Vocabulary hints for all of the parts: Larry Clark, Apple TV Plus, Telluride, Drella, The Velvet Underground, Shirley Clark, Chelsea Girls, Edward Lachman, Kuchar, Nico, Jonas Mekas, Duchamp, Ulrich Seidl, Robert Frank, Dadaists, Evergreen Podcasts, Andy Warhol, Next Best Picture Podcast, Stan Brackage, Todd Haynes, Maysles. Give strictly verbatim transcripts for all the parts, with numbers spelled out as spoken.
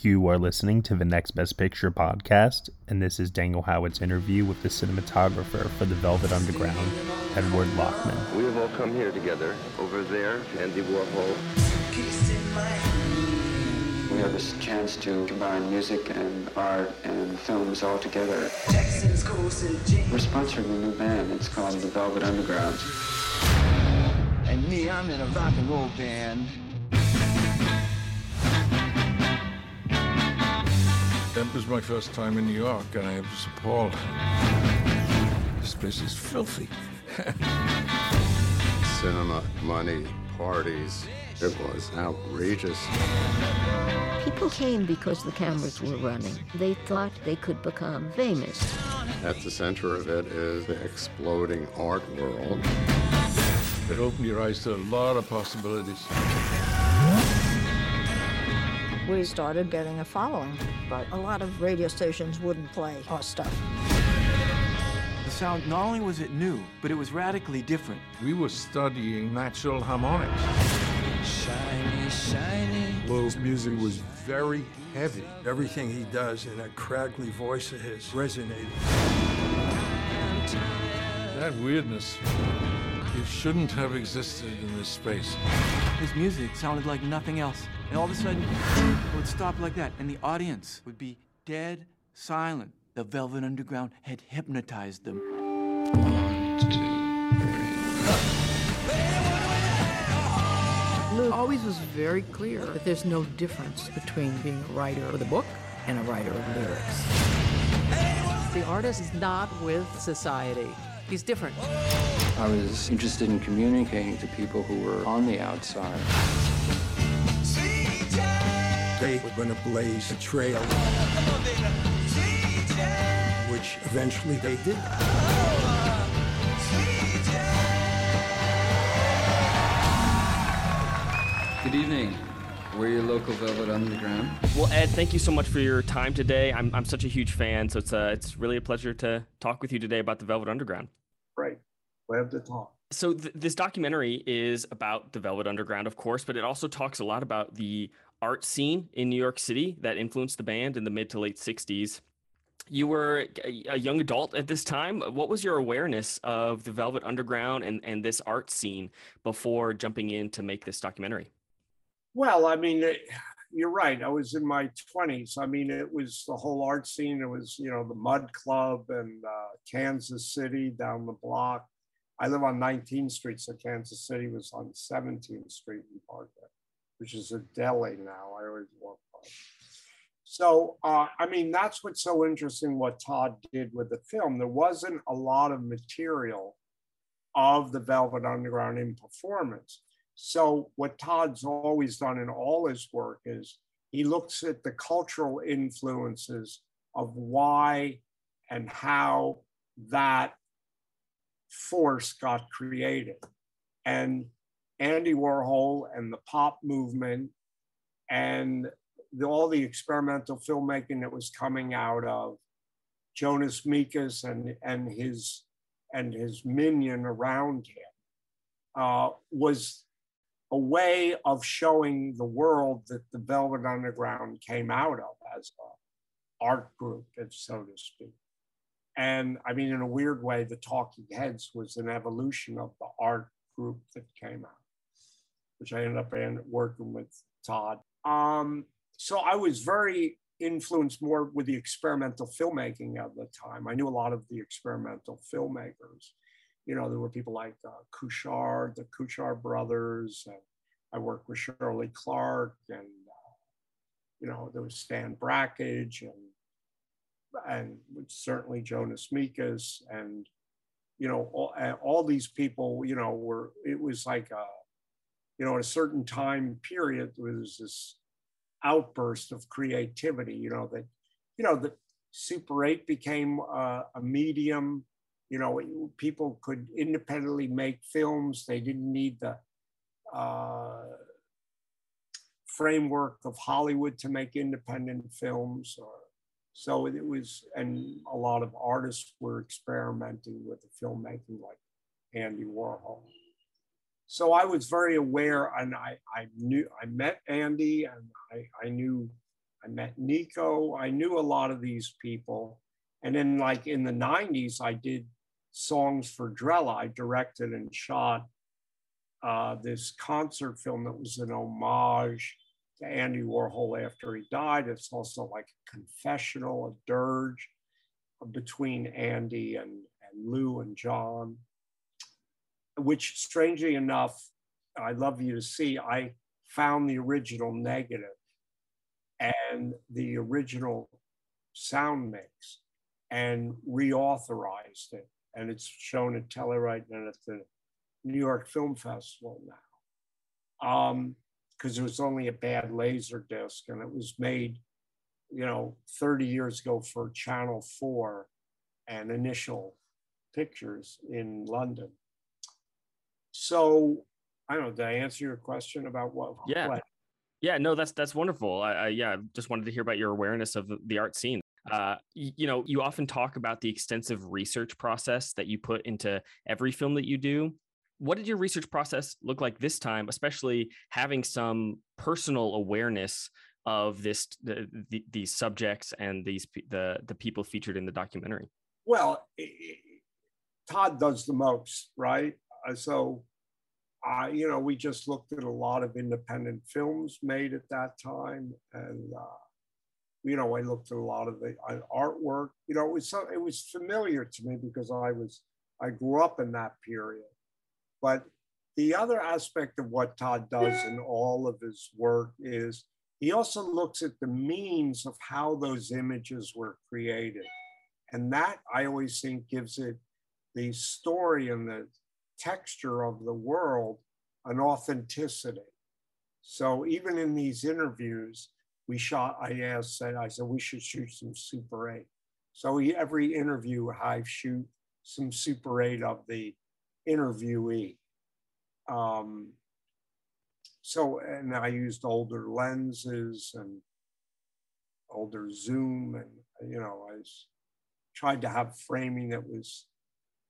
You are listening to the Next Best Picture Podcast, and this is Daniel Howitt's interview with the cinematographer for The Velvet Underground, Edward Lachman. We have all come here together. Over there, Andy Warhol. We have this chance to combine music and art and films all together. We're sponsoring a new band. It's called The Velvet Underground. And me, I'm in a rock and roll band. That was my first time in New York, and I was appalled. This place is filthy. Cinema, money, parties. It was outrageous. People came because the cameras were running. They thought they could become famous. At the center of it is the exploding art world. It opened your eyes to a lot of possibilities. We started getting a following, but a lot of radio stations wouldn't play our stuff. The sound, not only was it new, but it was radically different. We were studying natural harmonics. Shiny, shiny. Lowell's music was very heavy. Everything he does in that crackly voice of his resonated. That weirdness, it shouldn't have existed in this space. His music sounded like nothing else. And all of a sudden, it would stop like that, and the audience would be dead silent. The Velvet Underground had hypnotized them. One, two, three. Lou always was very clear that there's no difference between being a writer of the book and a writer of lyrics. The artist is not with society. He's different. I was interested in communicating to people who were on the outside. They were going to blaze a trail, which eventually they did. Good evening. We're your local Velvet Underground. Well, Ed, thank you so much for your time today. I'm I'm such a huge fan, so it's uh, it's really a pleasure to talk with you today about the Velvet Underground. Right. Glad to talk. So th- this documentary is about the Velvet Underground, of course, but it also talks a lot about the art scene in New York City that influenced the band in the mid to late sixties. You were a young adult at this time. What was your awareness of the Velvet Underground and, and this art scene before jumping in to make this documentary? Well, I mean, you're right. I was in my twenties. I mean, it was the whole art scene. It was, you know, the Mud Club and uh, Kansas City down the block. I live on nineteenth Street, so Kansas City was on seventeenth Street in Parkland, which is a deli now. I always walk by. So, uh, I mean, that's what's so interesting what Todd did with the film. There wasn't a lot of material of the Velvet Underground in performance. So what Todd's always done in all his work is he looks at the cultural influences of why and how that force got created. And Andy Warhol and the pop movement and the, all the experimental filmmaking that was coming out of Jonas Mekas and, and his and his minion around him uh, was a way of showing the world that the Velvet Underground came out of as an art group, so to speak. And I mean, in a weird way, the Talking Heads was an evolution of the art group that came out, which I ended up working with Todd. Um, so I was very influenced more with the experimental filmmaking of the time. I knew a lot of the experimental filmmakers. You know, there were people like uh, Kuchar, the Kuchar brothers, and I worked with Shirley Clark, and, uh, you know, there was Stan Brackage, and and certainly Jonas Mekas, and, you know, all, all these people, you know, were, it was like a, you know, at a certain time period, there was this outburst of creativity, you know, that, you know, the Super eight became uh, a medium, you know, people could independently make films. They didn't need the uh, framework of Hollywood to make independent films. Or, so it was, and a lot of artists were experimenting with the filmmaking like Andy Warhol. So I was very aware, and I, I knew, I met Andy, and I, I knew I met Nico. I knew a lot of these people. And then like in the nineties, I did songs for Drella. I directed and shot uh, this concert film that was an homage to Andy Warhol after he died. It's also like a confessional, a dirge between Andy and, and Lou and John, which strangely enough, I'd love you to see, I found the original negative and the original sound mix and reauthorized it. And it's shown at Telluride and at the New York Film Festival now. Um, because it was only a bad laser disc and it was made, you know, thirty years ago for Channel four and Initial Pictures in London. So, I don't know, did I answer your question about what? Yeah, what? yeah, no, that's that's wonderful. I, I, yeah, I just wanted to hear about your awareness of the art scene. Uh, you, you know, you often talk about the extensive research process that you put into every film that you do. What did your research process look like this time, especially having some personal awareness of this, the, the, these subjects and these the the people featured in the documentary? Well, it, Todd does the most, right? So, I, you know, we just looked at a lot of independent films made at that time, and uh, you know, I looked at a lot of the artwork. You know, it was it was familiar to me because I was I grew up in that period. But the other aspect of what Todd does in all of his work is he also looks at the means of how those images were created. And that, I always think, gives it the story and the texture of the world an authenticity. So even in these interviews, we shot, I asked, I said, we should shoot some Super eight. So he, every interview, I shoot some Super eight of the interviewee. Um, so, and I used older lenses and older zoom, and, you know, I was, tried to have framing that was,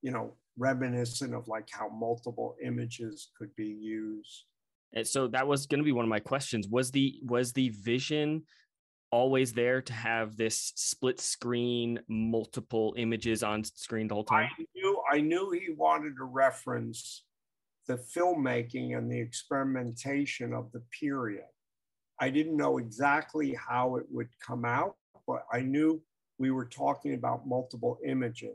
you know, reminiscent of like how multiple images could be used. And so that was going to be one of my questions. Was the, was the vision always there to have this split screen, multiple images on screen the whole time? I knew, I knew he wanted to reference the filmmaking and the experimentation of the period. I didn't know exactly how it would come out, but I knew we were talking about multiple images.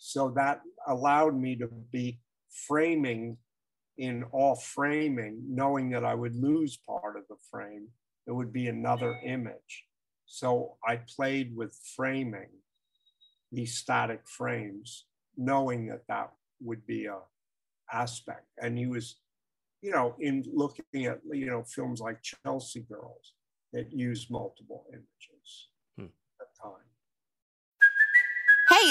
So that allowed me to be framing in off framing, knowing that I would lose part of the frame. It would be another image. So I played with framing, these static frames, knowing that that would be a aspect. And he was, you know, in looking at, you know, films like Chelsea Girls that use multiple images hmm. at the time. Hey,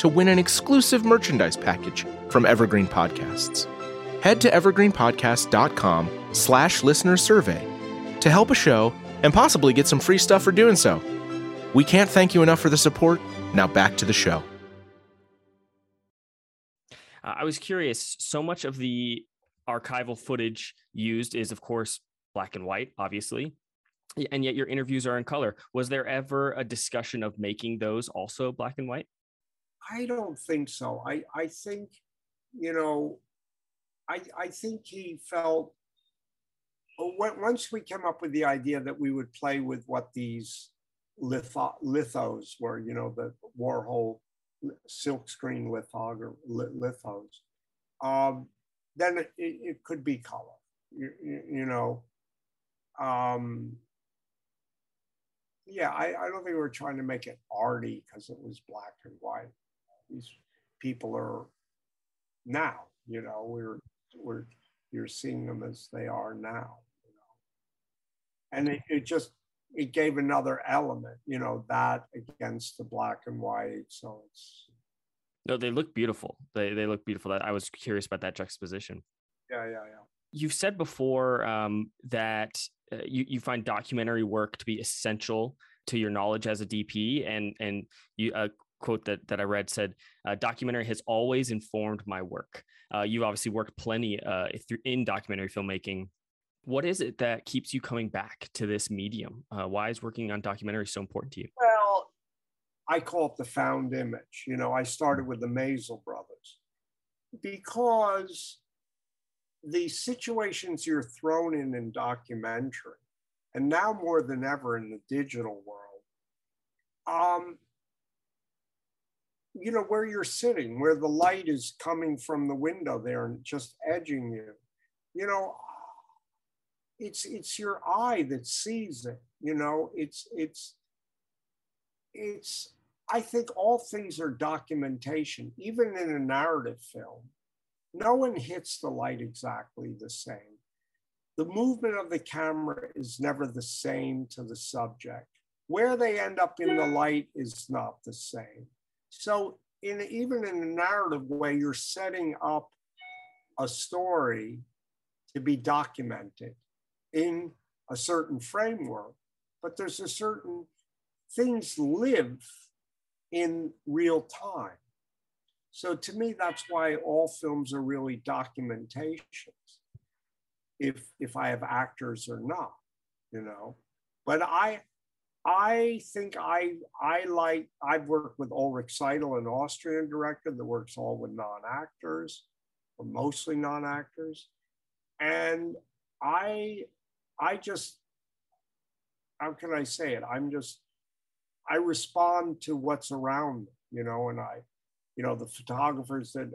to win an exclusive merchandise package from Evergreen Podcasts. Head to evergreenpodcast.com slash listener survey to help a show and possibly get some free stuff for doing so. We can't thank you enough for the support. Now back to the show. Uh, I was curious, so much of the archival footage used is, of course, black and white, obviously, and yet your interviews are in color. Was there ever a discussion of making those also black and white? I don't think so. I, I think, you know, I, I think he felt, once we came up with the idea that we would play with what these litho- lithos were, you know, the Warhol silkscreen lithog- lithos. Um, then it, it could be color, you, you, you know. Um, yeah, I, I don't think we're trying to make it arty because it was black and white. These people are now, you know, we're, we're, you're seeing them as they are now, you know. And it, it just, it gave another element, you know, that against the black and white. So it's. No, they look beautiful. They they look beautiful. I was curious about that juxtaposition. Yeah, yeah, yeah. You've said before um, that uh, you, you find documentary work to be essential to your knowledge as a D P. And, and you, a quote that, that I read said, uh, documentary has always informed my work. Uh, you've obviously worked plenty uh, in documentary filmmaking. What is it that keeps you coming back to this medium? Uh, why is working on documentary so important to you? Well, I call it the found image. You know, I started with the Maysles brothers because the situations you're thrown in in documentary, and now more than ever in the digital world, um, you know, where you're sitting, where the light is coming from the window there and just edging you, you know, It's it's your eye that sees it, you know, it's, it's, it's, I think all things are documentation, even in a narrative film. No one hits the light exactly the same. The movement of the camera is never the same to the subject. Where they end up in the light is not the same. So in even in a narrative way, you're setting up a story to be documented in a certain framework, but there's a certain, things live in real time. So to me, that's why all films are really documentations, if if I have actors or not, you know. But I I think I I like, I've worked with Ulrich Seidl, an Austrian director that works all with non-actors, or mostly non-actors. And I, I just, how can I say it? I'm just, I respond to what's around me, you know, and I, you know, the photographers that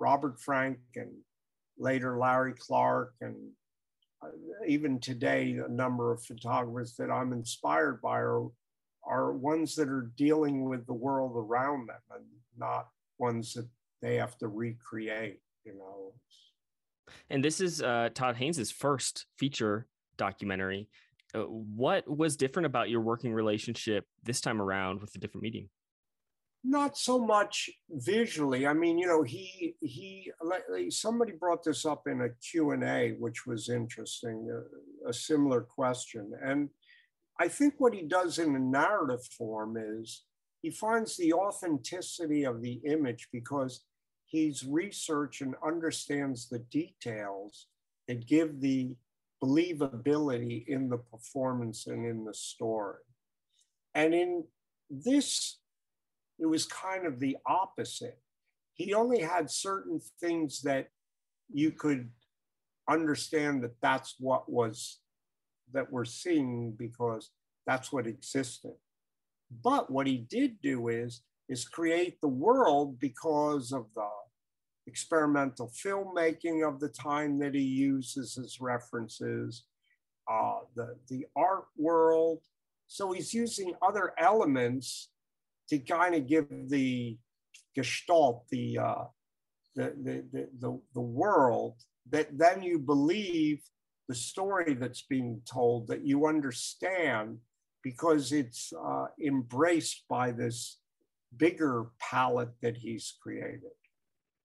Robert Frank and later Larry Clark, and even today, a number of photographers that I'm inspired by are, are ones that are dealing with the world around them and not ones that they have to recreate, you know. And this is uh, Todd Haynes' first feature documentary. Uh, what was different about your working relationship this time around with the different medium? Not so much visually. I mean, you know, he, he somebody brought this up in a Q and A, which was interesting, a, a similar question. And I think what he does in a narrative form is he finds the authenticity of the image because he's researched and understands the details that give the believability in the performance and in the story. And in this, it was kind of the opposite. He only had certain things that you could understand that that's what was, that we're seeing because that's what existed. But what he did do is, is create the world because of the experimental filmmaking of the time that he uses as references, uh, the, the art world. So he's using other elements to kind of give the gestalt, the, uh, the, the, the, the, the world that then you believe the story that's being told, that you understand because it's uh, embraced by this bigger palette that he's created.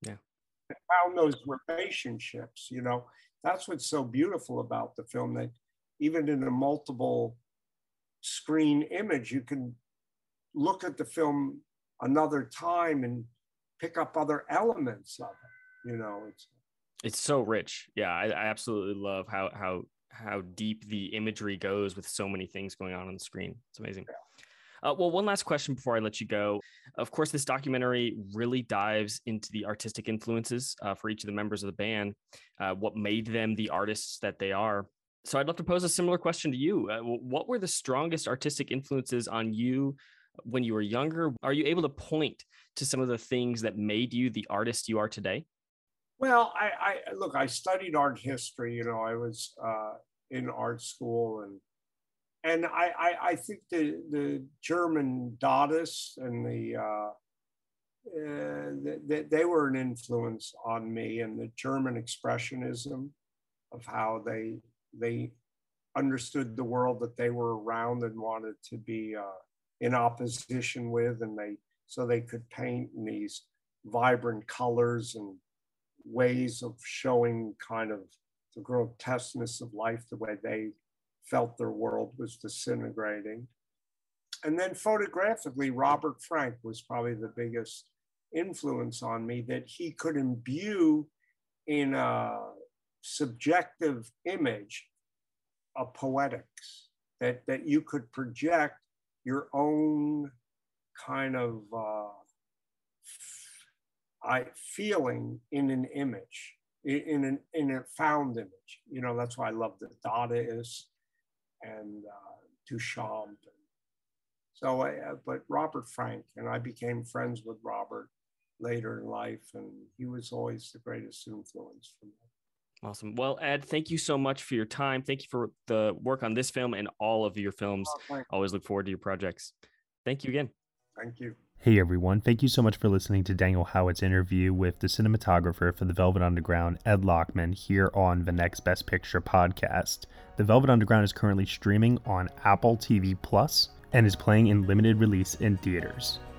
Yeah. I found those relationships, you know, that's what's so beautiful about the film, that even in a multiple screen image, you can look at the film another time and pick up other elements of it. You know, it's it's so rich. Yeah, I, I absolutely love how how how deep the imagery goes with so many things going on on the screen. It's amazing. Yeah. Uh, well, one last question before I let you go. Of course, this documentary really dives into the artistic influences uh, for each of the members of the band, uh, what made them the artists that they are. So I'd love to pose a similar question to you. Uh, what were the strongest artistic influences on you when you were younger? Are you able to point to some of the things that made you the artist you are today? Well, I, I look, I studied art history. You know, I was uh, in art school, and and I, I, I think the, the German Dadaists and the, uh, uh, the, they were an influence on me, and the German expressionism of how they, they understood the world that they were around and wanted to be uh, in opposition with, and they so they could paint in these vibrant colors and ways of showing kind of the grotesqueness of life, the way they felt their world was disintegrating. And then photographically, Robert Frank was probably the biggest influence on me, that he could imbue in a subjective image a poetics, that, that you could project your own kind of uh, I feeling in an image, in an in a found image. You know, that's why I love the Dadaists and uh, Duchamp. So, I, but Robert Frank, and I became friends with Robert later in life, and he was always the greatest influence for me. Awesome. Well, Ed, thank you so much for your time. Thank you for the work on this film and all of your films. Oh, always look forward to your projects. Thank you again. Thank you. Hey everyone, thank you so much for listening to Daniel Howitt's interview with the cinematographer for The Velvet Underground, Ed Lachman, here on the Next Best Picture podcast. The Velvet Underground is currently streaming on Apple T V Plus and is playing in limited release in theaters.